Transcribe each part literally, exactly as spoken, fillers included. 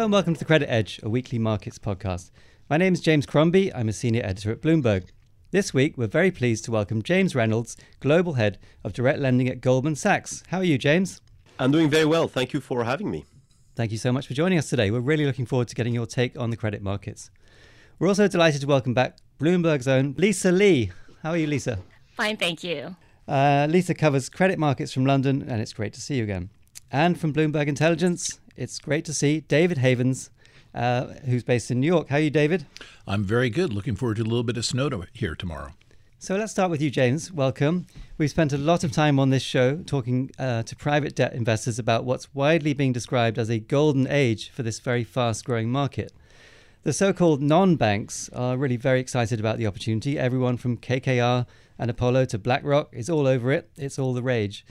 And welcome to the Credit Edge, a weekly markets podcast. My name is James Crombie. I'm a senior editor at Bloomberg. This week, we're very pleased to welcome James Reynolds, global head of direct lending at Goldman Sachs. How are you, James? I'm doing very well. Thank you for having me. Thank you so much for joining us today. We're really looking forward to getting your take on the credit markets. We're also delighted to welcome back Bloomberg's own Lisa Lee. How are you, Lisa? Fine, thank you. Uh, Lisa covers credit markets from London, and it's great to see you again. And from Bloomberg Intelligence, it's great to see David Havens, uh, who's based in New York. How are you, David? I'm very good. Looking forward to a little bit of snow to here tomorrow. So let's start with you, James. Welcome. We've spent a lot of time on this show talking uh, to private debt investors about what's widely being described as a golden age for this very fast-growing market. The so-called non-banks are really very excited about the opportunity. Everyone from K K R and Apollo to BlackRock is all over it. It's all the rage.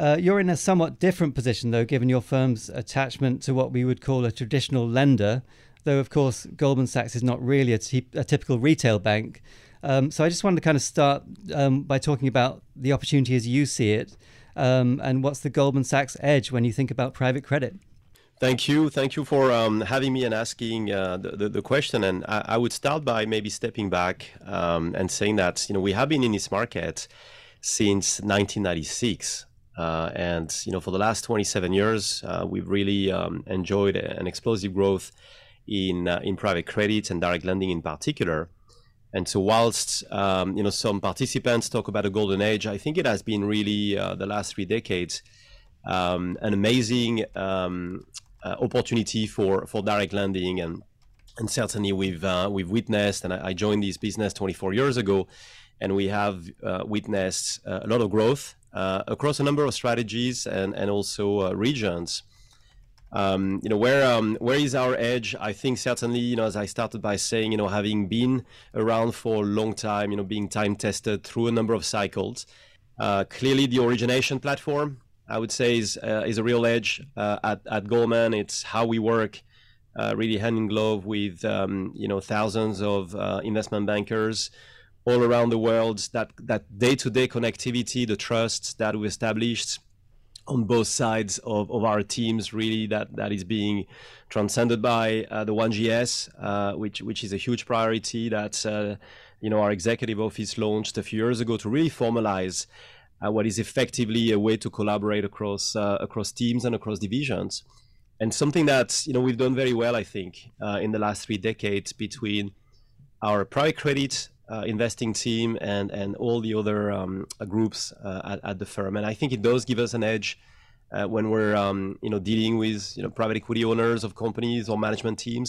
Uh, you're in a somewhat different position, though, given your firm's attachment to what we would call a traditional lender, though, of course, Goldman Sachs is not really a, t- a typical retail bank. Um, so I just wanted to kind of start um, by talking about the opportunity as you see it, um, and what's the Goldman Sachs edge when you think about private credit? Thank you. Thank you for um, having me and asking uh, the, the, the question. And I, I would start by maybe stepping back um, and saying that, you know, we have been in this market since nineteen ninety-six. Uh, and, you know, for the last twenty-seven years, uh, we've really um, enjoyed an explosive growth in uh, in private credit and direct lending in particular. And so whilst, um, you know, some participants talk about a golden age, I think it has been really uh, the last three decades, um, an amazing um, uh, opportunity for, for direct lending. And and certainly we've uh, we've witnessed, and I, I joined this business twenty-four years ago, and we have uh, witnessed a lot of growth Uh, across a number of strategies and, and also uh, regions. Um, you know, where um, where is our edge? I think certainly, you know, as I started by saying, you know, having been around for a long time, you know, being time tested through a number of cycles, uh, clearly the origination platform, I would say, is uh, is a real edge uh, at, at Goldman. It's how we work uh, really hand in glove with, um, you know, thousands of uh, investment bankers all around the world, that that day-to-day connectivity, the trust that we established on both sides of, of our teams, really that, that is being transcended by uh, the One G S, uh, which which is a huge priority that uh, you know our executive office launched a few years ago to really formalize uh, what is effectively a way to collaborate across uh, across teams and across divisions, and something that you know we've done very well, I think, uh, in the last three decades between our private credit Uh, investing team and and all the other um, groups uh, at, at the firm. And I think it does give us an edge uh, when we're um, you know dealing with you know private equity owners of companies or management teams.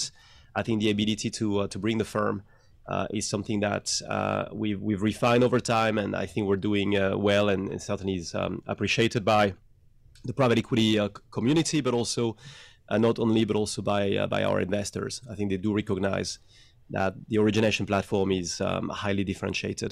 I think the ability to uh, to bring the firm uh, is something that uh, we've we've refined over time, and I think we're doing uh, well, and, and certainly is um, appreciated by the private equity uh, community, but also uh, not only but also by uh, by our investors. I think they do recognize that the origination platform is um, highly differentiated.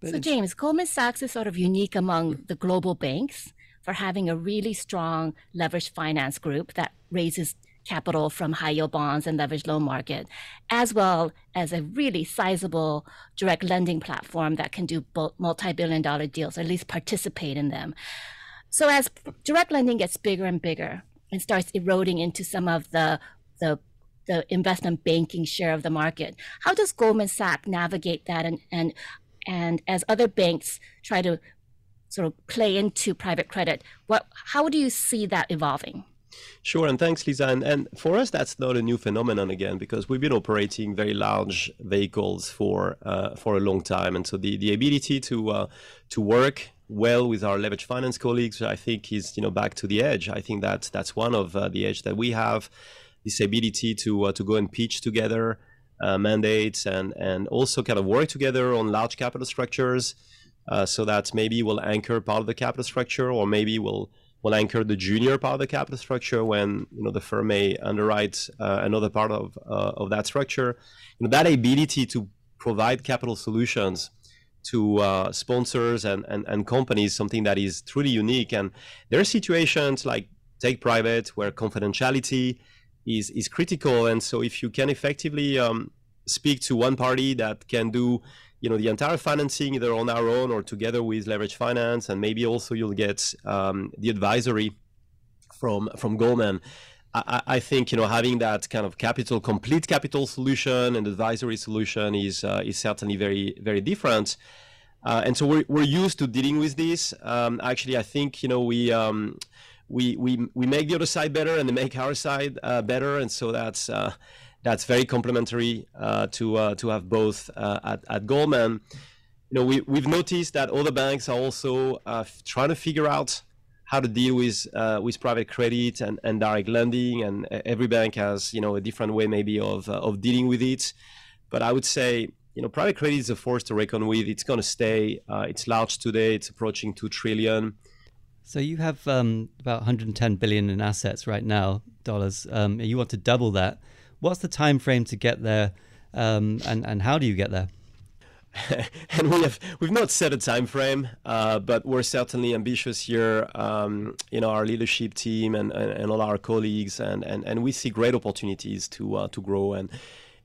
But so James, Goldman Sachs is sort of unique among the global banks for having a really strong leveraged finance group that raises capital from high yield bonds and leveraged loan market, as well as a really sizable direct lending platform that can do multi-billion dollar deals, or at least participate in them. So as direct lending gets bigger and bigger and starts eroding into some of the, the the investment banking share of the market, how does Goldman Sachs navigate that, and and and as other banks try to sort of play into private credit, what how do you see that evolving? Sure, and thanks, Lisa. And, and for us, that's not a new phenomenon again, because we've been operating very large vehicles for uh, for a long time, and so the the ability to uh, to work well with our leveraged finance colleagues, I think, is you know back to the edge. I think that that's one of uh, the edge that we have. This ability to uh, to go and pitch together uh, mandates and and also kind of work together on large capital structures, uh, so that maybe we'll anchor part of the capital structure, or maybe we'll will anchor the junior part of the capital structure when, you know, the firm may underwrite uh, another part of uh, of that structure. You know, that ability to provide capital solutions to uh, sponsors and, and, and companies, something that is truly unique. And there are situations like take private where confidentiality is, is critical. And so if you can effectively um, speak to one party that can do, you know, the entire financing either on our own or together with leverage finance, and maybe also you'll get um, the advisory from, from Goldman. I, I think, you know, having that kind of capital, complete capital solution and advisory solution is uh, is certainly very, very different. Uh, and so we're, we're used to dealing with this. Um, actually, I think, you know, we, um, we, we, we make the other side better and they make our side uh, better. And so that's, uh, that's very complementary uh, to, uh, to have both uh, at, at Goldman. You know, we, we've noticed that other banks are also uh, trying to figure out how to deal with uh, with private credit and, and direct lending, and every bank has, you know, a different way maybe of uh, of dealing with it. But I would say, you know, private credit is a force to reckon with. It's going to stay. Uh, it's large today. It's approaching two trillion. So you have um, about one hundred ten billion in assets right now, dollars. Um, you want to double that. What's the time frame to get there, um, and and how do you get there? And we have, we've not set a time frame, uh, but we're certainly ambitious here, um, you know, our leadership team and, and, and all our colleagues, and, and, and we see great opportunities to uh, to grow. And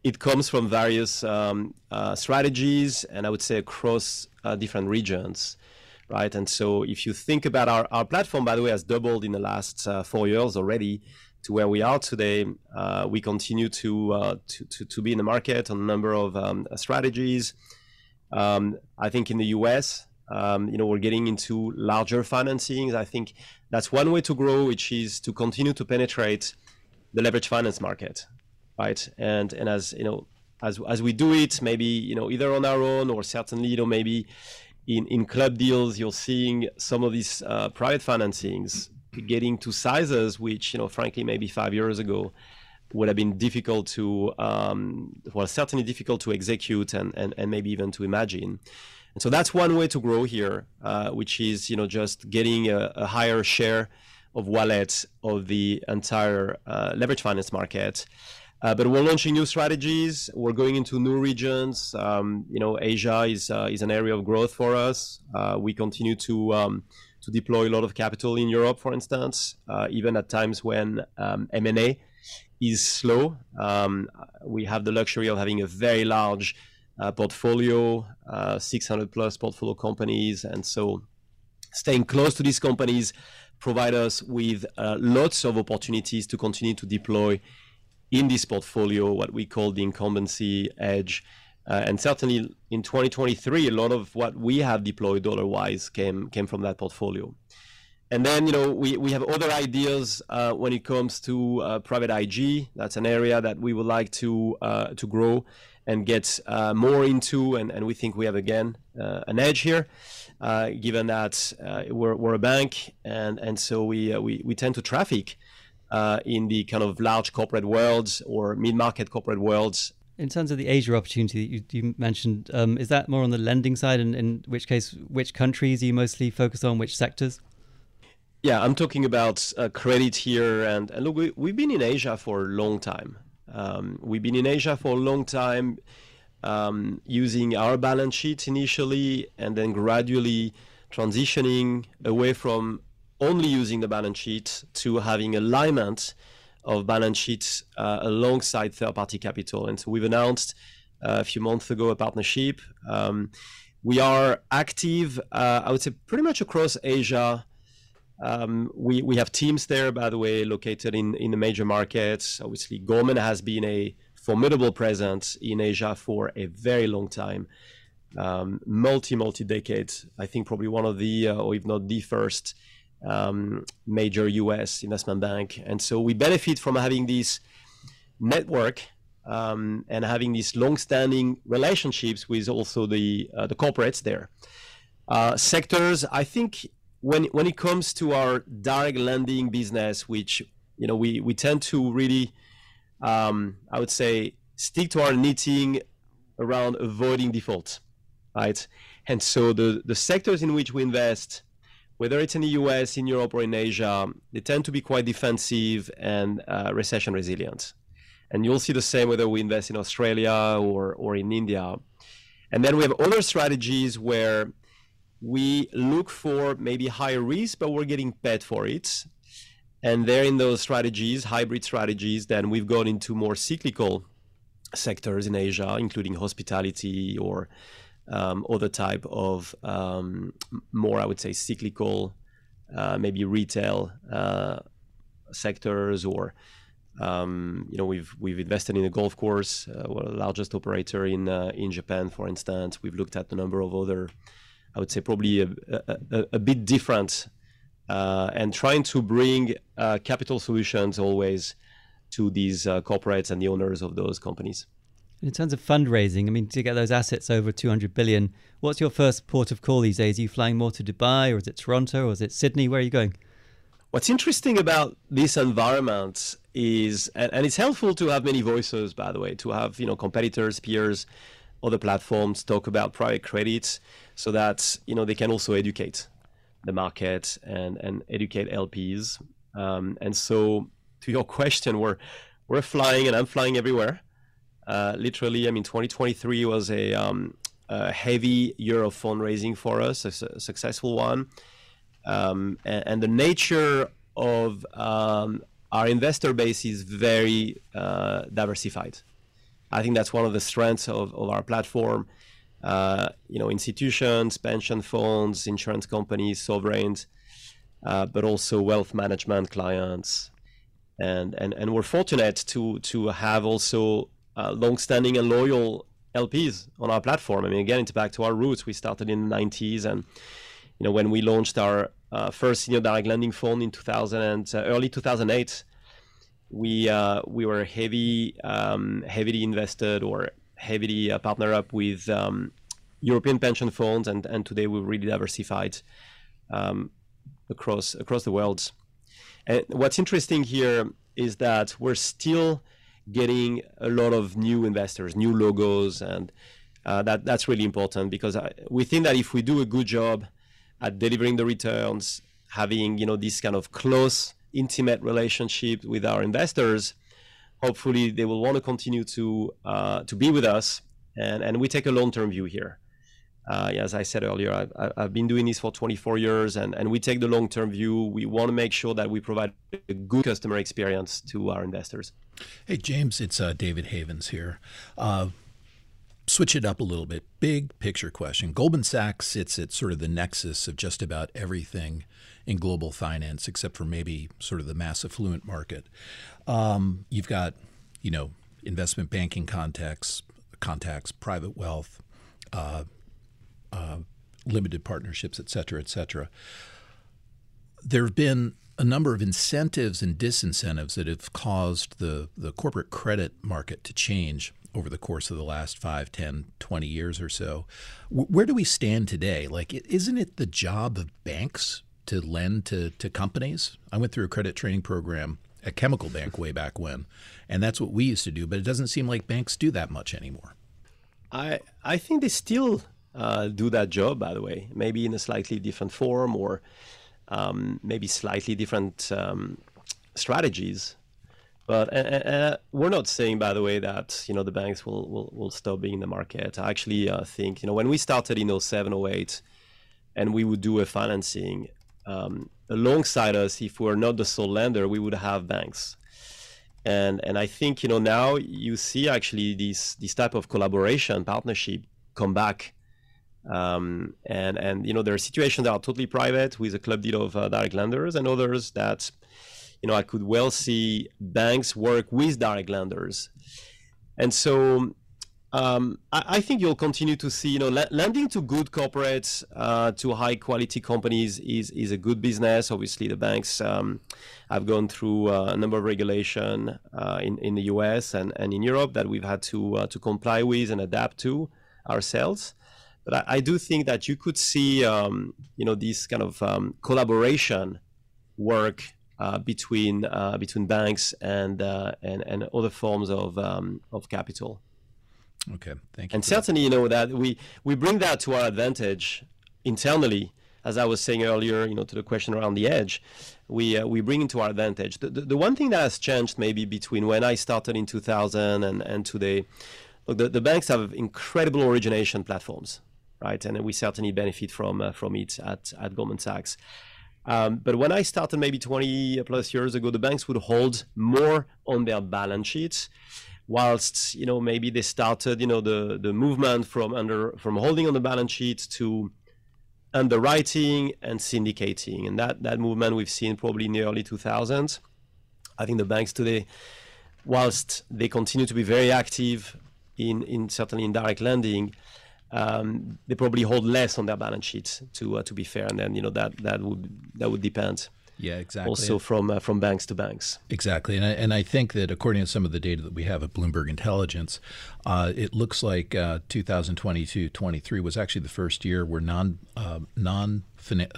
it comes from various um, uh, strategies, and I would say across uh, different regions, right? And so if you think about our, our platform, by the way, has doubled in the last uh, four years already to where we are today. Uh, we continue to, uh, to, to, to be in the market on a number of um, strategies. Um, I think in the U S, um, you know, we're getting into larger financings. I think that's one way to grow, which is to continue to penetrate the leveraged finance market, right? And and as you know, as as we do it, maybe, you know, either on our own or certainly, you know, maybe in in club deals, you're seeing some of these uh, private financings getting to sizes which, you know, frankly, maybe five years ago would have been difficult to, um, well, certainly difficult to execute and, and, and maybe even to imagine. And so that's one way to grow here, uh, which is, you know, just getting a, a higher share of wallets of the entire uh, leverage finance market. Uh, but we're launching new strategies. We're going into new regions. Um, you know, Asia is uh, is an area of growth for us. Uh, we continue to um, to deploy a lot of capital in Europe, for instance, uh, even at times when um, M and A is slow. Um, we have the luxury of having a very large uh, portfolio, uh, six hundred plus portfolio companies. And so staying close to these companies provide us with uh, lots of opportunities to continue to deploy in this portfolio, what we call the incumbency edge. Uh, and certainly in twenty twenty-three, a lot of what we have deployed dollar-wise came, came from that portfolio. And then, you know, we, we have other ideas uh, when it comes to uh, private I G. That's an area that we would like to uh, to grow and get uh, more into. And, and we think we have, again, uh, an edge here, uh, given that uh, we're, we're a bank. And, and so we, uh, we, we tend to traffic uh, in the kind of large corporate worlds or mid-market corporate worlds. In terms of the Asia opportunity that you, you mentioned, um, is that more on the lending side? And in which case, which countries are you mostly focused on, which sectors? Yeah, I'm talking about uh, credit here. And, and look, we, we've been in Asia for a long time. Um, we've been in Asia for a long time um, using our balance sheet initially and then gradually transitioning away from only using the balance sheet to having alignment of balance sheets uh, alongside third-party capital. And so we've announced uh, a few months ago a partnership. Um, we are active, uh, I would say, pretty much across Asia. Um, we, we have teams there, by the way, located in, in the major markets. Obviously, Goldman has been a formidable presence in Asia for a very long time, um, multi, multi-decades. I think probably one of the, uh, or if not the first, um, major U S investment bank. And so we benefit from having this network um, and having these long-standing relationships with also the, uh, the corporates there. Uh, sectors, I think... When, when it comes to our direct lending business, which, you know, we, we tend to really, um, I would say, stick to our knitting around avoiding default, right? And so the, the sectors in which we invest whether it's in the U S, in Europe, or in Asia, they tend to be quite defensive and uh, recession resilient. And you'll see the same whether we invest in Australia or, or in India. And then we have other strategies where we look for maybe high risk, but we're getting paid for it. And they're in those strategies, hybrid strategies, then we've gone into more cyclical sectors in Asia, including hospitality or um, other type of um, more, I would say, cyclical, uh, maybe retail uh, sectors, or Um, you know, we've we've invested in a golf course, uh, we're the largest operator in uh, in Japan, for instance. We've looked at a number of other, I would say, probably a, a, a bit different, uh, and trying to bring uh, capital solutions always to these uh, corporates and the owners of those companies. In terms of fundraising, I mean, to get those assets over two hundred billion, what's your first port of call these days? Are you flying more to Dubai, or is it Toronto, or is it Sydney? Where are you going? What's interesting about this environment is, and, and it's helpful to have many voices, by the way, to have, you know, competitors, peers, other platforms talk about private credit, so that, you know, they can also educate the market and, and educate L Ps. Um, and so to your question, we're, we're flying, and I'm flying everywhere. Uh, literally, I mean, twenty twenty-three was a, um, a heavy year of fundraising for us, a, a successful one. Um, and, and the nature of um, our investor base is very uh, diversified. I think that's one of the strengths of, of our platform. Uh, you know, institutions, pension funds, insurance companies, sovereigns, uh, but also wealth management clients. And, and, and we're fortunate to, to have also uh, long-standing and loyal L Ps on our platform. I mean, again, it's back to our roots. We started in the nineties, and, you know, when we launched our Uh, first senior direct lending fund in two thousand and, uh, early two thousand eight, we uh, we were heavy, um, heavily invested or heavily uh, partnered up with um, European pension funds, and, and today we're really diversified um, across across the world. And what's interesting here is that we're still getting a lot of new investors, new logos, and uh, that that's really important, because I, we think that if we do a good job at delivering the returns, having, you know, this kind of close, intimate relationship with our investors, hopefully they will want to continue to uh, to be with us, and and we take a long-term view here. Uh, as I said earlier, I've, I've been doing this for twenty-four years, and, and we take the long-term view. We want to make sure that we provide a good customer experience to our investors. Hey, James, it's uh, David Havens here. Uh, Switch it up a little bit. Big picture question. Goldman Sachs sits at sort of the nexus of just about everything in global finance, except for maybe sort of the mass affluent market. Um, you've got, you know, investment banking contacts, contacts, private wealth, uh, uh, limited partnerships, et cetera, et cetera. There have been a number of incentives and disincentives that have caused the, the corporate credit market to change over the course of the last five, ten, twenty years or so. Where do we stand today? Like, isn't it the job of banks to lend to, to companies? I went through a credit training program at Chemical Bank way back when, and that's what we used to do, but it doesn't seem like banks do that much anymore. I, I think they still uh, do that job, by the way, maybe in a slightly different form, or um, maybe slightly different um, strategies. But uh, uh, we're not saying, by the way, that, you know, the banks will, will, will stop being in the market. I actually uh, think, you know, when we started in oh seven, oh eight, and we would do a financing, um, alongside us, if we're not the sole lender, we would have banks. And and I think, you know, now you see actually these, these type of collaboration, partnership come back. Um, and, and, you know, there are situations that are totally private with a club deal of uh, direct lenders, and others that, you know, I could well see banks work with direct lenders. And so um, I, I think you'll continue to see, you know, l- lending to good corporates, uh, to high quality companies is, is a good business. Obviously, the banks um, have gone through uh, a number of regulation uh, in, in the U S and, and in Europe that we've had to, uh, to comply with and adapt to ourselves. But I, I do think that you could see, um, you know, this kind of um, collaboration work Uh, between uh, between banks and, uh, and and other forms of um, of capital. Okay, thank you. And certainly, that. you know, that we we bring that to our advantage internally as I was saying earlier, you know, to the question around the edge, we uh, we bring into our advantage. The, the, the one thing that has changed maybe between when I started in two thousand and, and today, look, the, the banks have incredible origination platforms, right? And we certainly benefit from uh, from it at, at Goldman Sachs. Um, but when I started maybe twenty plus years ago, the banks would hold more on their balance sheets, whilst, you know, maybe they started, you know, the, the movement from under from holding on the balance sheet to underwriting and syndicating. And that, that movement we've seen probably in the early two thousands. I think the banks today, whilst they continue to be very active in, in certainly in direct lending, um, they probably hold less on their balance sheets, to uh, to be fair. And then, you know, that, that would that would depend. Yeah, exactly. Also from uh, from banks to banks. Exactly. And I, and I think that according to some of the data that we have at Bloomberg Intelligence, uh, it looks like uh, two thousand twenty-two twenty-three was actually the first year where non, uh, non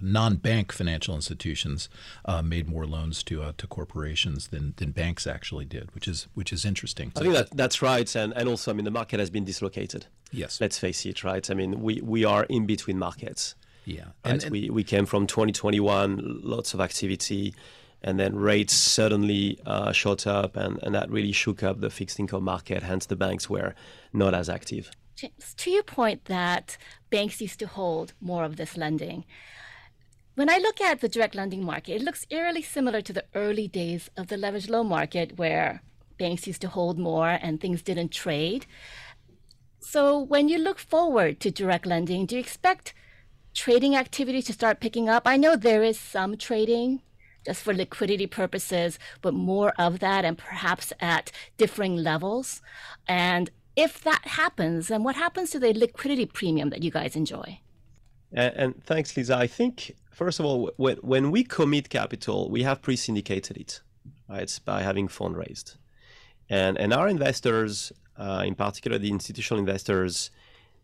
non-bank financial institutions uh, made more loans to uh, to corporations than, than banks actually did, which is which is interesting. I think that that's right, and and also, I mean, the market has been dislocated. Yes. Let's face it, right? I mean, we, we are in between markets. Yeah, right? and, and we we came from twenty twenty-one, lots of activity, and then rates suddenly uh, shot up, and, and that really shook up the fixed income market. Hence, the banks were not as active. James, to your point that banks used to hold more of this lending, when I look at the direct lending market, it looks eerily similar to the early days of the leveraged loan market, where banks used to hold more and things didn't trade. So, when you look forward to direct lending, do you expect trading activity to start picking up? I know there is some trading just for liquidity purposes, but more of that and perhaps at differing levels. And if that happens, then what happens to the liquidity premium that you guys enjoy? And, and thanks, Lisa. I think, first of all, when, when we commit capital, we have pre-syndicated it, right, by having fundraised. And, and our investors, uh, in particular the institutional investors,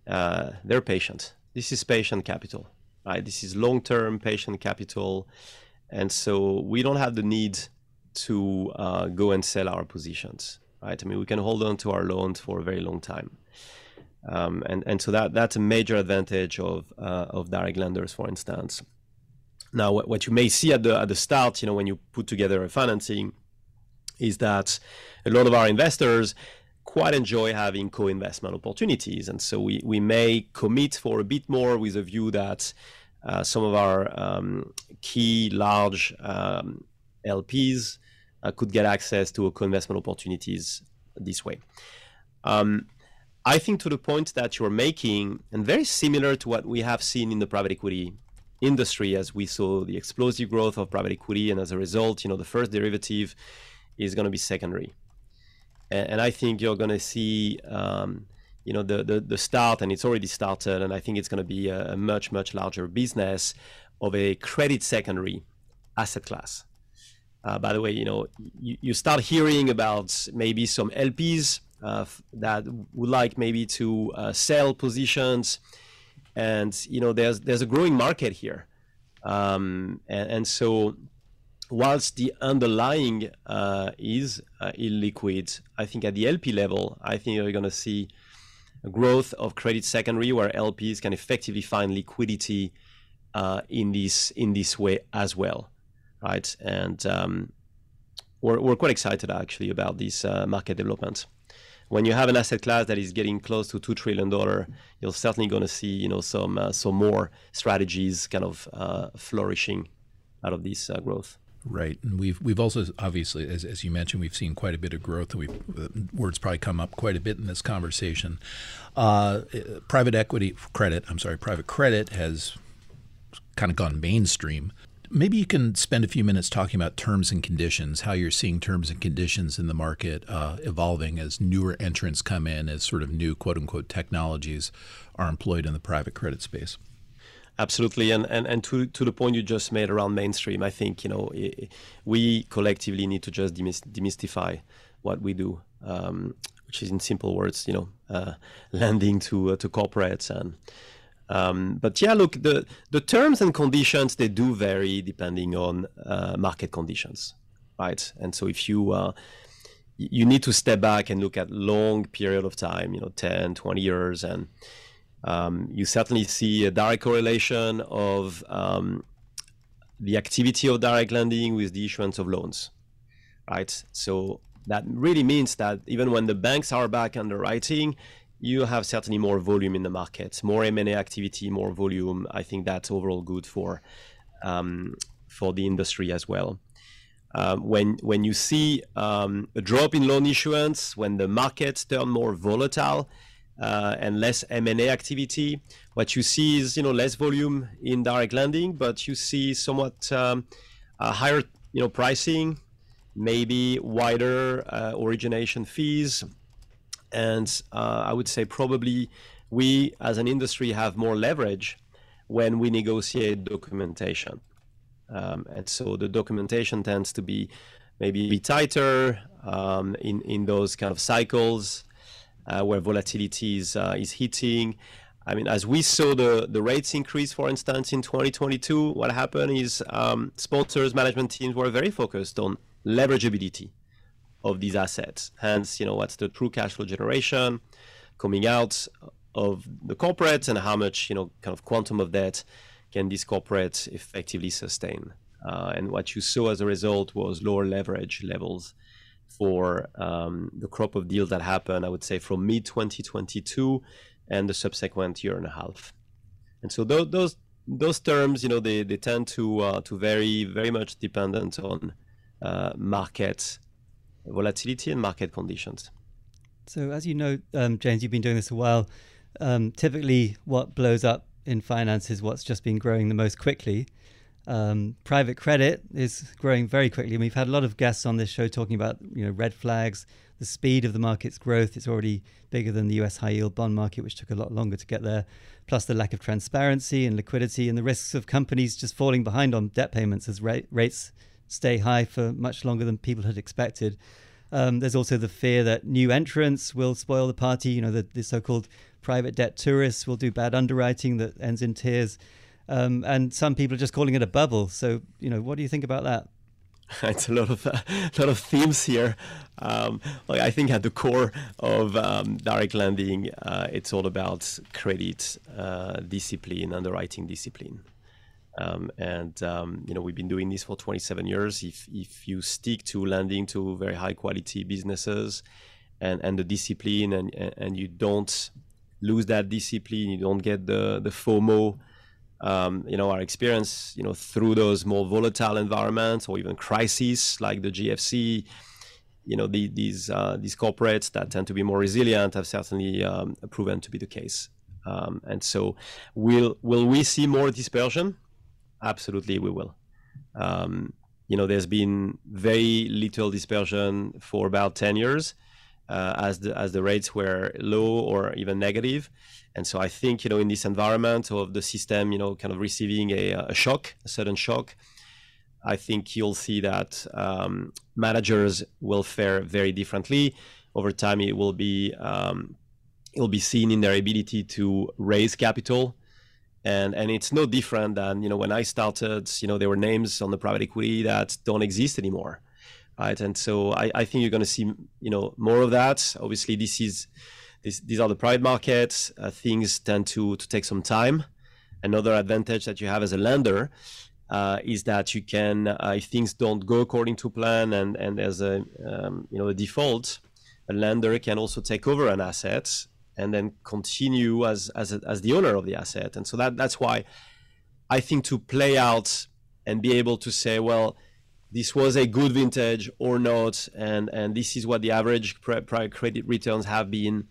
uh, they're patient. This is patient capital, right? This is long-term patient capital. And so we don't have the need to uh, go and sell our positions, right? I mean, we can hold on to our loans for a very long time. Um, and, and so that, that's a major advantage of, uh, of direct lenders, for instance. Now, what, what you may see at the, at the start, you know, when you put together a financing, is that a lot of our investors quite enjoy having co-investment opportunities. And so we, we may commit for a bit more with a view that uh, some of our um, key large um, L Ps uh, could get access to co-investment opportunities this way. Um, I think to the point that you're making, and very similar to what we have seen in the private equity industry, as we saw the explosive growth of private equity, and as a result, you know, the first derivative is going to be secondary. And I think you're going to see, um, you know, the, the the start, and it's already started. And I think it's going to be a, a much, much larger business of a credit secondary asset class. Uh, by the way, you know, you, you start hearing about maybe some L Ps uh, that would like maybe to uh, sell positions, and you know, there's there's a growing market here, um, and, and so. Whilst the underlying uh, is uh, illiquid, I think at the L P level, I think you're going to see a growth of credit secondary, where L Ps can effectively find liquidity uh, in this in this way as well, right? And um, we're we're quite excited actually about this uh, market development. When you have an asset class that is getting close to two trillion dollars, you're certainly going to see, you know, some uh, some more strategies kind of uh, flourishing out of this uh, growth. Right, and we've we've also obviously, as as you mentioned, we've seen quite a bit of growth. We uh, words probably come up quite a bit in this conversation. Uh, private equity credit, I'm sorry, private credit has kind of gone mainstream. Maybe you can spend a few minutes talking about terms and conditions, how you're seeing terms and conditions in the market uh, evolving as newer entrants come in, as sort of new quote unquote technologies are employed in the private credit space. Absolutely, and, and, and to, to the point you just made around mainstream, I think, you know, we collectively need to just demystify what we do, um, which is in simple words, you know, uh, lending to uh, to corporates. And um, but yeah, look, the, the terms and conditions, they do vary depending on uh, market conditions, right? And so if you uh, you need to step back and look at long period of time, you know, ten, twenty years, and Um, you certainly see a direct correlation of um, the activity of direct lending with the issuance of loans, right? So that really means that even when the banks are back underwriting, you have certainly more volume in the market, more M and A activity, more volume. I think that's overall good for um, for the industry as well. Uh, when when you see um, a drop in loan issuance, when the markets turn more volatile uh, and less M and A activity, what you see is you know less volume in direct lending, but you see somewhat um, a higher you know pricing, maybe wider uh, origination fees. And uh, I would say probably we as an industry have more leverage when we negotiate documentation. Um, and so the documentation tends to be maybe tighter um, in, in those kind of cycles uh, where volatility is, uh, is hitting. I mean, as we saw the, the rates increase, for instance, in twenty twenty-two, what happened is um, sponsors, management teams were very focused on leverageability of these assets. Hence, you know, what's the true cash flow generation coming out of the corporates and how much, you know, kind of quantum of debt can these corporates effectively sustain. Uh, and what you saw as a result was lower leverage levels for um, the crop of deals that happened, I would say, from mid twenty twenty-two and the subsequent year and a half. And so those those, those terms, you know, they, they tend to, uh, to vary very much dependent on uh, markets, volatility and market conditions. So as you know, um, James, you've been doing this a while. Um, typically what blows up in finance is what's just been growing the most quickly. Um, private credit is growing very quickly. And we've had a lot of guests on this show talking about you know red flags, the speed of the market's growth. It's already bigger than the U S high yield bond market, which took a lot longer to get there, plus the lack of transparency and liquidity and the risks of companies just falling behind on debt payments as ra- rates stay high for much longer than people had expected. Um, there's also the fear that new entrants will spoil the party. You know, the, the so-called private debt tourists will do bad underwriting that ends in tears. Um, and some people are just calling it a bubble. So, you know, what do you think about that? It's a lot of uh, lot of themes here. Um, like I think at the core of um, direct lending, uh, it's all about credit uh, discipline, underwriting discipline. Um, and, um, you know, we've been doing this for twenty-seven years. If if you stick to lending to very high quality businesses and, and the discipline and, and you don't lose that discipline, you don't get the, the FOMO, um, you know, our experience, you know, through those more volatile environments or even crises like the G F C, you know, the, these, uh, these corporates that tend to be more resilient have certainly um, proven to be the case. Um, and so will will we see more dispersion? Absolutely, we will. Um, you know, there's been very little dispersion for about ten years uh, as the as the rates were low or even negative. And so I think, you know, in this environment of the system, you know, kind of receiving a, a shock, a sudden shock, I think you'll see that um, managers will fare very differently. Over time, it will be, um, it'll be seen in their ability to raise capital. And and it's no different than, you know, when I started, you know, there were names on the private equity that don't exist anymore, right? And so I, I think you're going to see, you know, more of that. Obviously, this is, this, these are the private markets. Uh, things tend to, to take some time. Another advantage that you have as a lender uh, is that you can, uh, if things don't go according to plan and, and there's a, um, you know, a default, a lender can also take over an asset and then continue as as, a, as the owner of the asset. And so that, that's why I think to play out and be able to say, well, this was a good vintage or not, and, and this is what the average private credit returns have been,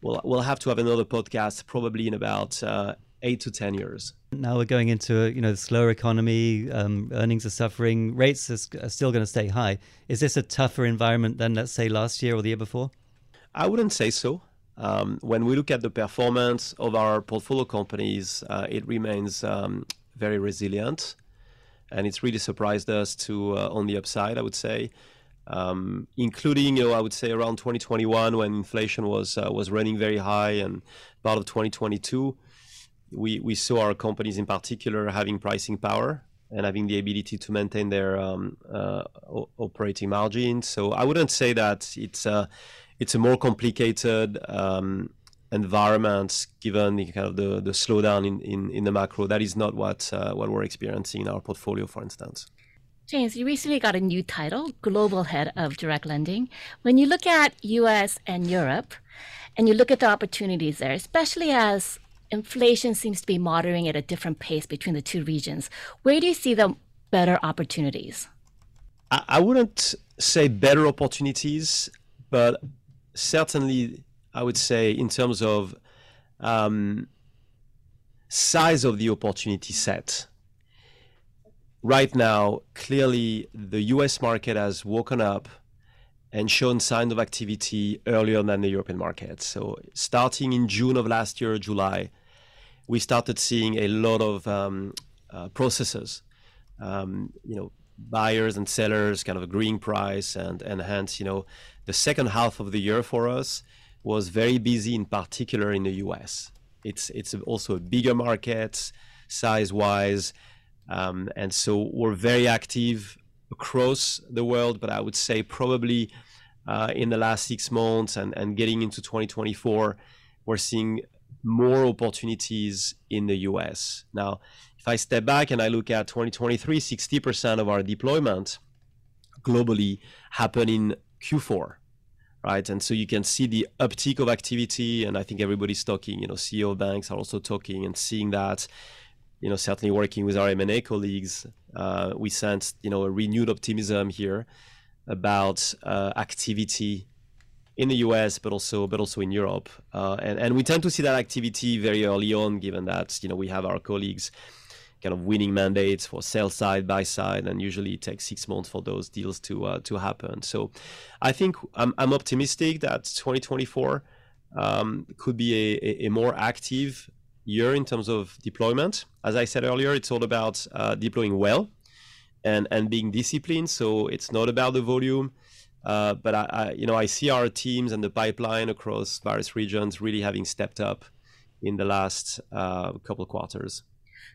well, we'll have to have another podcast probably in about uh, eight to ten years. Now we're going into a you know, slower economy, um, earnings are suffering, rates are, are still gonna stay high. Is this a tougher environment than, let's say, last year or the year before? I wouldn't say so. Um, when we look at the performance of our portfolio companies, uh, it remains um, very resilient, and it's really surprised us to uh, on the upside, I would say, um, including, you know, I would say around twenty twenty-one when inflation was uh, was running very high, and part of twenty twenty-two, we we saw our companies in particular having pricing power and having the ability to maintain their um, uh, operating margin. So I wouldn't say that it's. Uh, It's a more complicated um, environment, given the kind of the, the slowdown in, in, in the macro. That is not what uh, what we're experiencing in our portfolio, for instance. James, you recently got a new title, Global Head of Direct Lending. When you look at U S and Europe, and you look at the opportunities there, especially as inflation seems to be moderating at a different pace between the two regions, where do you see the better opportunities? I, I wouldn't say better opportunities, but certainly I would say in terms of um, size of the opportunity set. Right now, clearly the U S market has woken up and shown signs of activity earlier than the European market. So starting in June of last year, July, we started seeing a lot of um, uh, processes, um, you know, buyers and sellers kind of agreeing price, and, and hence, you know, the second half of the year for us was very busy, in particular in the U S. It's, it's also a bigger market size-wise, um, and so we're very active across the world, but I would say probably uh, in the last six months and, and getting into twenty twenty-four, we're seeing more opportunities in the U S. Now, if I step back and I look at twenty twenty-three, sixty percent of our deployment globally happened in Q four, right? And so you can see the uptick of activity, and I think everybody's talking, you know, C E O banks are also talking and seeing that. You know, certainly working with our M and A colleagues, uh, we sensed, you know, a renewed optimism here about uh, activity in the U S, but also, but also in Europe. Uh, and, and we tend to see that activity very early on, given that, you know, we have our colleagues kind of winning mandates for sell side, buy side, and usually it takes six months for those deals to uh, to happen. So I think I'm, I'm optimistic that twenty twenty-four um, could be a, a more active year in terms of deployment. As I said earlier, it's all about uh, deploying well and, and being disciplined. So it's not about the volume, uh, but I, I, you know, I see our teams and the pipeline across various regions really having stepped up in the last uh, couple of quarters.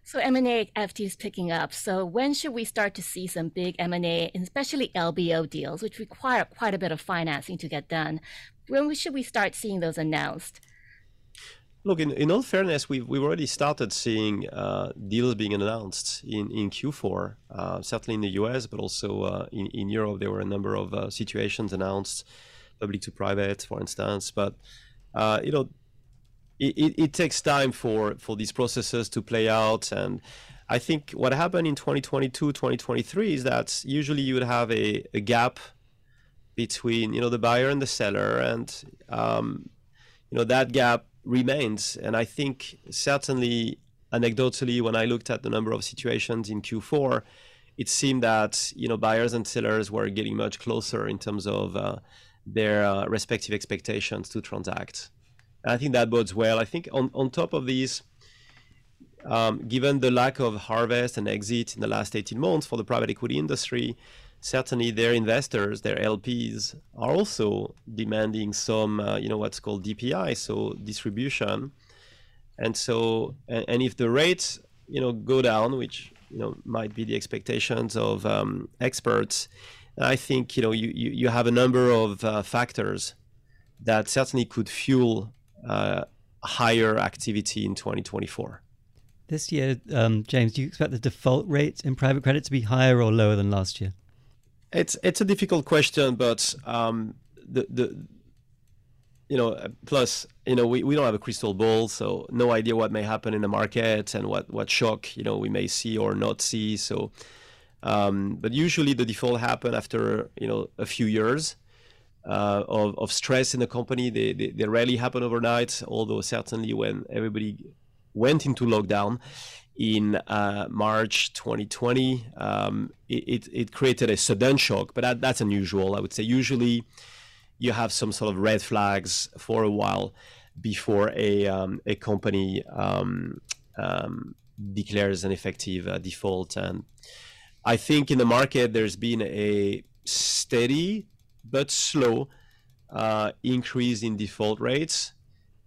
So M and A F T is picking up. So when should we start to see some big M and A, especially L B O deals, which require quite a bit of financing to get done? When should we start seeing those announced? Look, in, in all fairness, we've, we've already started seeing uh, deals being announced in, in Q four, uh, certainly in the U S, but also uh, in, in Europe. There were a number of uh, situations announced, public to private, for instance. But, uh, you know, it, it, it takes time for, for these processes to play out. And I think what happened in twenty twenty-two, twenty twenty-three is that usually you would have a, a gap between, you know, the buyer and the seller. And, um, you know, that gap remains. And I think certainly anecdotally, when I looked at the number of situations in Q four, it seemed that, you know, buyers and sellers were getting much closer in terms of uh, their uh, respective expectations to transact. And I think that bodes well. I think on, on top of these, um, given the lack of harvest and exit in the last eighteen months for the private equity industry, certainly their investors, their L Ps, are also demanding some, uh, you know, what's called D P I, so distribution. And so, and, and if the rates, you know, go down, which, you know, might be the expectations of um, experts, I think, you know, you, you, you have a number of uh, factors that certainly could fuel uh, higher activity in twenty twenty-four. This year, um, James, do you expect the default rate in private credit to be higher or lower than last year? It's it's a difficult question, but um, the the you know plus you know we, we don't have a crystal ball, so no idea what may happen in the market and what what shock you know we may see or not see. So, um, but usually the default happen after you know a few years uh, of of stress in the company. They, they they rarely happen overnight. Although certainly when everybody went into lockdown in uh, March twenty twenty, um, it, it, it created a sudden shock, but that, that's unusual. I would say usually you have some sort of red flags for a while before a, um, a company um, um, declares an effective uh, default. And I think in the market, there's been a steady but slow uh, increase in default rates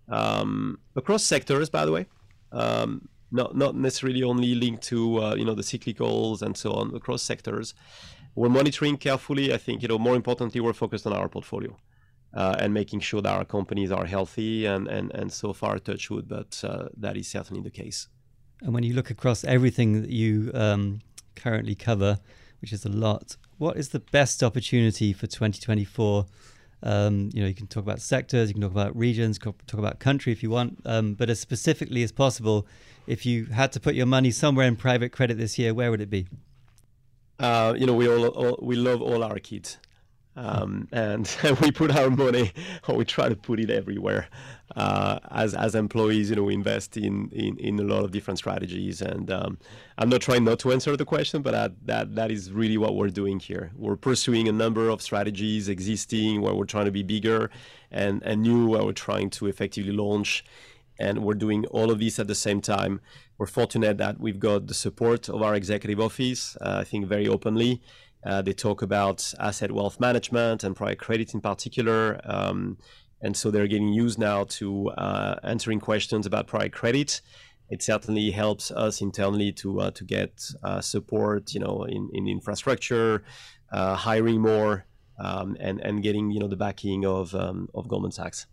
um, across sectors, by the way. Um, Not, not necessarily only linked to, uh, you know, the cyclicals and so on across sectors. We're monitoring carefully. I think, you know, more importantly, we're focused on our portfolio. uh, and making sure that our companies are healthy, and, and, and so far, touch wood, but uh, that is certainly the case. And when you look across everything that you um, currently cover, which is a lot, what is the best opportunity for twenty twenty-four? Um, you know, you can talk about sectors, you can talk about regions, talk about country if you want, um, but as specifically as possible, if you had to put your money somewhere in private credit this year, where would it be? Uh, you know, we all, all we love all our kids, um, and we put our money, or we try to put it everywhere. Uh, as as employees, you know, we invest in, in, in a lot of different strategies, and um, I'm not trying not to answer the question, but I, that that is really what we're doing here. We're pursuing a number of strategies existing where we're trying to be bigger, and, and new where we're trying to effectively launch, and we're doing all of this at the same time. We're fortunate that we've got the support of our executive office, uh, I think very openly. Uh, they talk about asset wealth management and private credit in particular. Um, And so they're getting used now to uh, answering questions about private credit. It certainly helps us internally to uh, to get uh, support, you know, in, in infrastructure, uh, hiring more, um, and and getting, you know, the backing of um, of Goldman Sachs.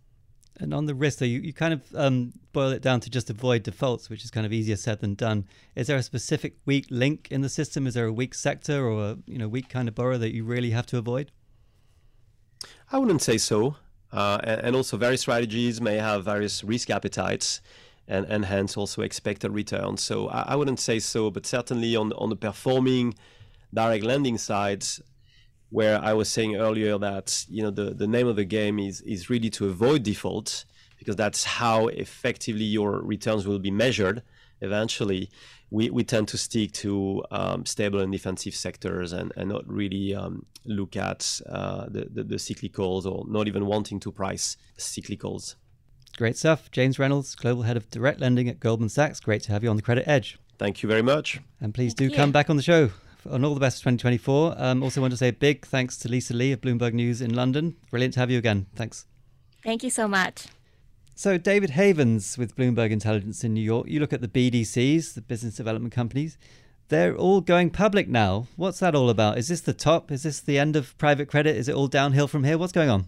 And on the risk, so you, you kind of um, boil it down to just avoid defaults, which is kind of easier said than done. Is there a specific weak link in the system? Is there a weak sector or a, you know, weak kind of borrower that you really have to avoid? I wouldn't say so. Uh, and also various strategies may have various risk appetites and, and hence also expected returns. So I, I wouldn't say so, but certainly on, on the performing direct lending sides, where I was saying earlier that, you know, the, the name of the game is, is really to avoid default, because that's how effectively your returns will be measured eventually. We, we tend to stick to um, stable and defensive sectors, and, and not really um, look at uh, the, the, the cyclicals, or not even wanting to price cyclicals. Great stuff. James Reynolds, Global Head of Direct Lending at Goldman Sachs. Great to have you on the Credit Edge. Thank you very much. And please Thank do you. come back on the show. And all the best for twenty twenty-four. Um, also want to say a big thanks to Lisa Lee of Bloomberg News in London. Brilliant to have you again. Thanks. Thank you so much. So David Havens with Bloomberg Intelligence in New York, you look at the B D Cs, the business development companies, they're all going public now. What's that all about? Is this the top? Is this the end of private credit? Is it all downhill from here? What's going on?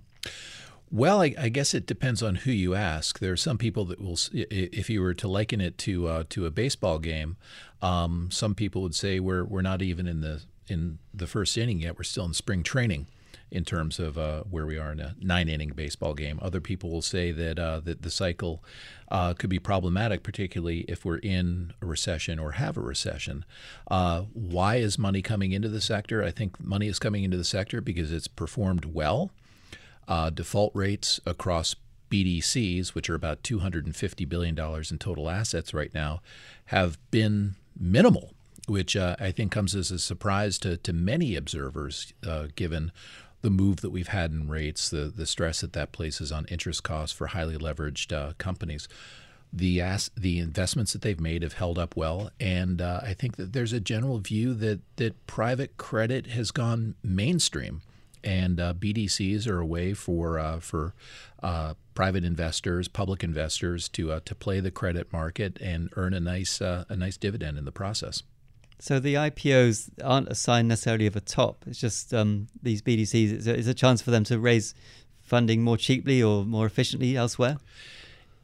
Well, I, I guess it depends on who you ask. There are some people that will, if you were to liken it to uh, to a baseball game, um, some people would say we're we're not even in the in the first inning yet. We're still in spring training, in terms of uh, where we are in a nine-inning baseball game. Other people will say that uh, that the cycle uh, could be problematic, particularly if we're in a recession or have a recession. Uh, why is money coming into the sector? I think money is coming into the sector because it's performed well. Uh, default rates across B D Cs, which are about two hundred fifty billion dollars in total assets right now, have been minimal, which uh, I think comes as a surprise to, to many observers, uh, given the move that we've had in rates, the, the stress that that places on interest costs for highly leveraged uh, companies. The as, the investments that they've made have held up well, and uh, I think that there's a general view that, that private credit has gone mainstream, and uh, B D Cs are a way for uh, for uh, private investors, public investors, to uh, to play the credit market and earn a nice uh, a nice dividend in the process. So the I P Os aren't a sign necessarily of a top. It's just um, these B D Cs, it's a, it's a chance for them to raise funding more cheaply or more efficiently elsewhere?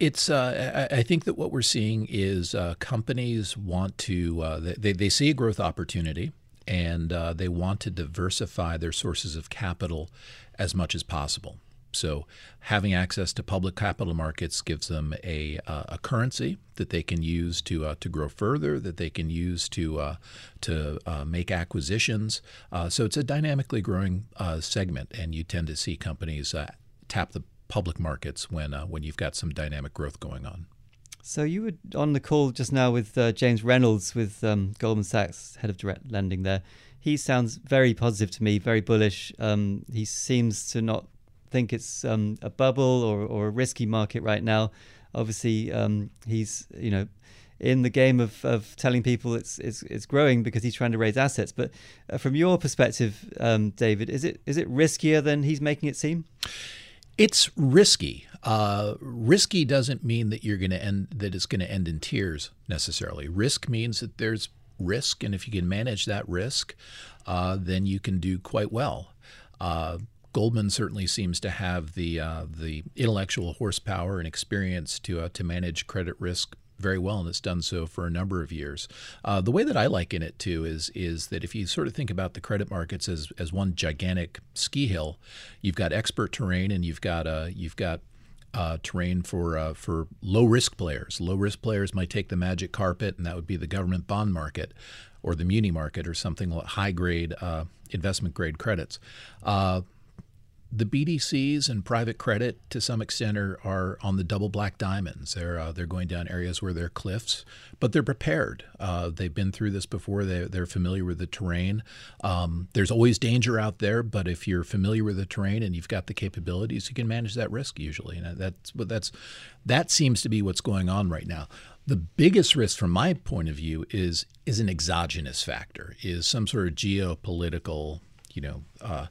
It's. Uh, I, I think that what we're seeing is uh, companies want to, uh, they, they see a growth opportunity, and uh, they want to diversify their sources of capital as much as possible. So having access to public capital markets gives them a, uh, a currency that they can use to uh, to grow further, that they can use to uh, to uh, make acquisitions. Uh, so it's a dynamically growing uh, segment, and you tend to see companies uh, tap the public markets when uh, when you've got some dynamic growth going on. So you were on the call just now with uh, James Reynolds with um, Goldman Sachs, head of direct lending there. He sounds very positive to me, very bullish. Um, he seems to not think it's um, a bubble or, or a risky market right now. Obviously, um, he's you know in the game of, of telling people it's, it's it's growing because he's trying to raise assets. But from your perspective, um, David, is it is it riskier than he's making it seem? It's risky. Uh, risky doesn't mean that you're going to end that it's going to end in tears necessarily. Risk means that there's risk, and if you can manage that risk, uh, then you can do quite well. Uh, Goldman certainly seems to have the uh, the intellectual horsepower and experience to uh, to manage credit risk very well, and it's done so for a number of years. Uh, the way that I liken it to is is that if you sort of think about the credit markets as as one gigantic ski hill, you've got expert terrain and you've got uh, you've got Uh, terrain for uh, for low risk players. Low risk players might take the magic carpet, and that would be the government bond market, or the muni market, or something like high grade uh, investment grade credits. Uh, the B D Cs and private credit, to some extent, are, are on the double black diamonds. They're uh, they're going down areas where there are cliffs, but they're prepared. Uh, they've been through this before. They they're familiar with the terrain. Um, there's always danger out there, but if you're familiar with the terrain and you've got the capabilities, you can manage that risk usually. And that's what that's that seems to be what's going on right now. The biggest risk from my point of view is is an exogenous factor, is some sort of geopolitical, you know, uh,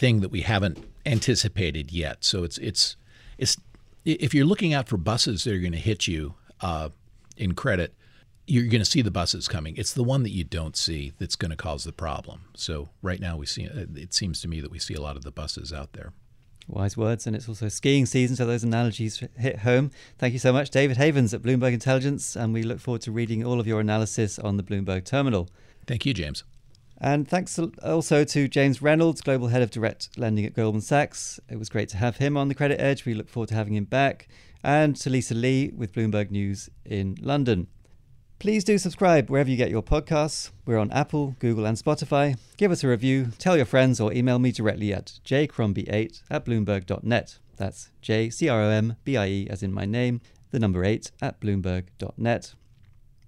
thing that we haven't anticipated yet. So it's it's it's if you're looking out for buses that are going to hit you uh, in credit, you're going to see the buses coming. It's the one that you don't see that's going to cause the problem. So right now we see, it seems to me that we see a lot of the buses out there. Wise words, and it's also skiing season, so those analogies hit home. Thank you so much, David Havens at Bloomberg Intelligence, and we look forward to reading all of your analysis on the Bloomberg Terminal. Thank you, James. And thanks also to James Reynolds, Global Head of Direct Lending at Goldman Sachs. It was great to have him on the Credit Edge. We look forward to having him back. And to Lisa Lee with Bloomberg News in London. Please do subscribe wherever you get your podcasts. We're on Apple, Google and Spotify. Give us a review, tell your friends, or email me directly at j crombie eight at bloomberg dot net. That's J C R O M B I E as in my name, the number eight at bloomberg dot net.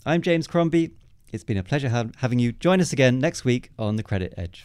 I'm James Crombie. It's been a pleasure ha- having you. Join us again next week on The Credit Edge.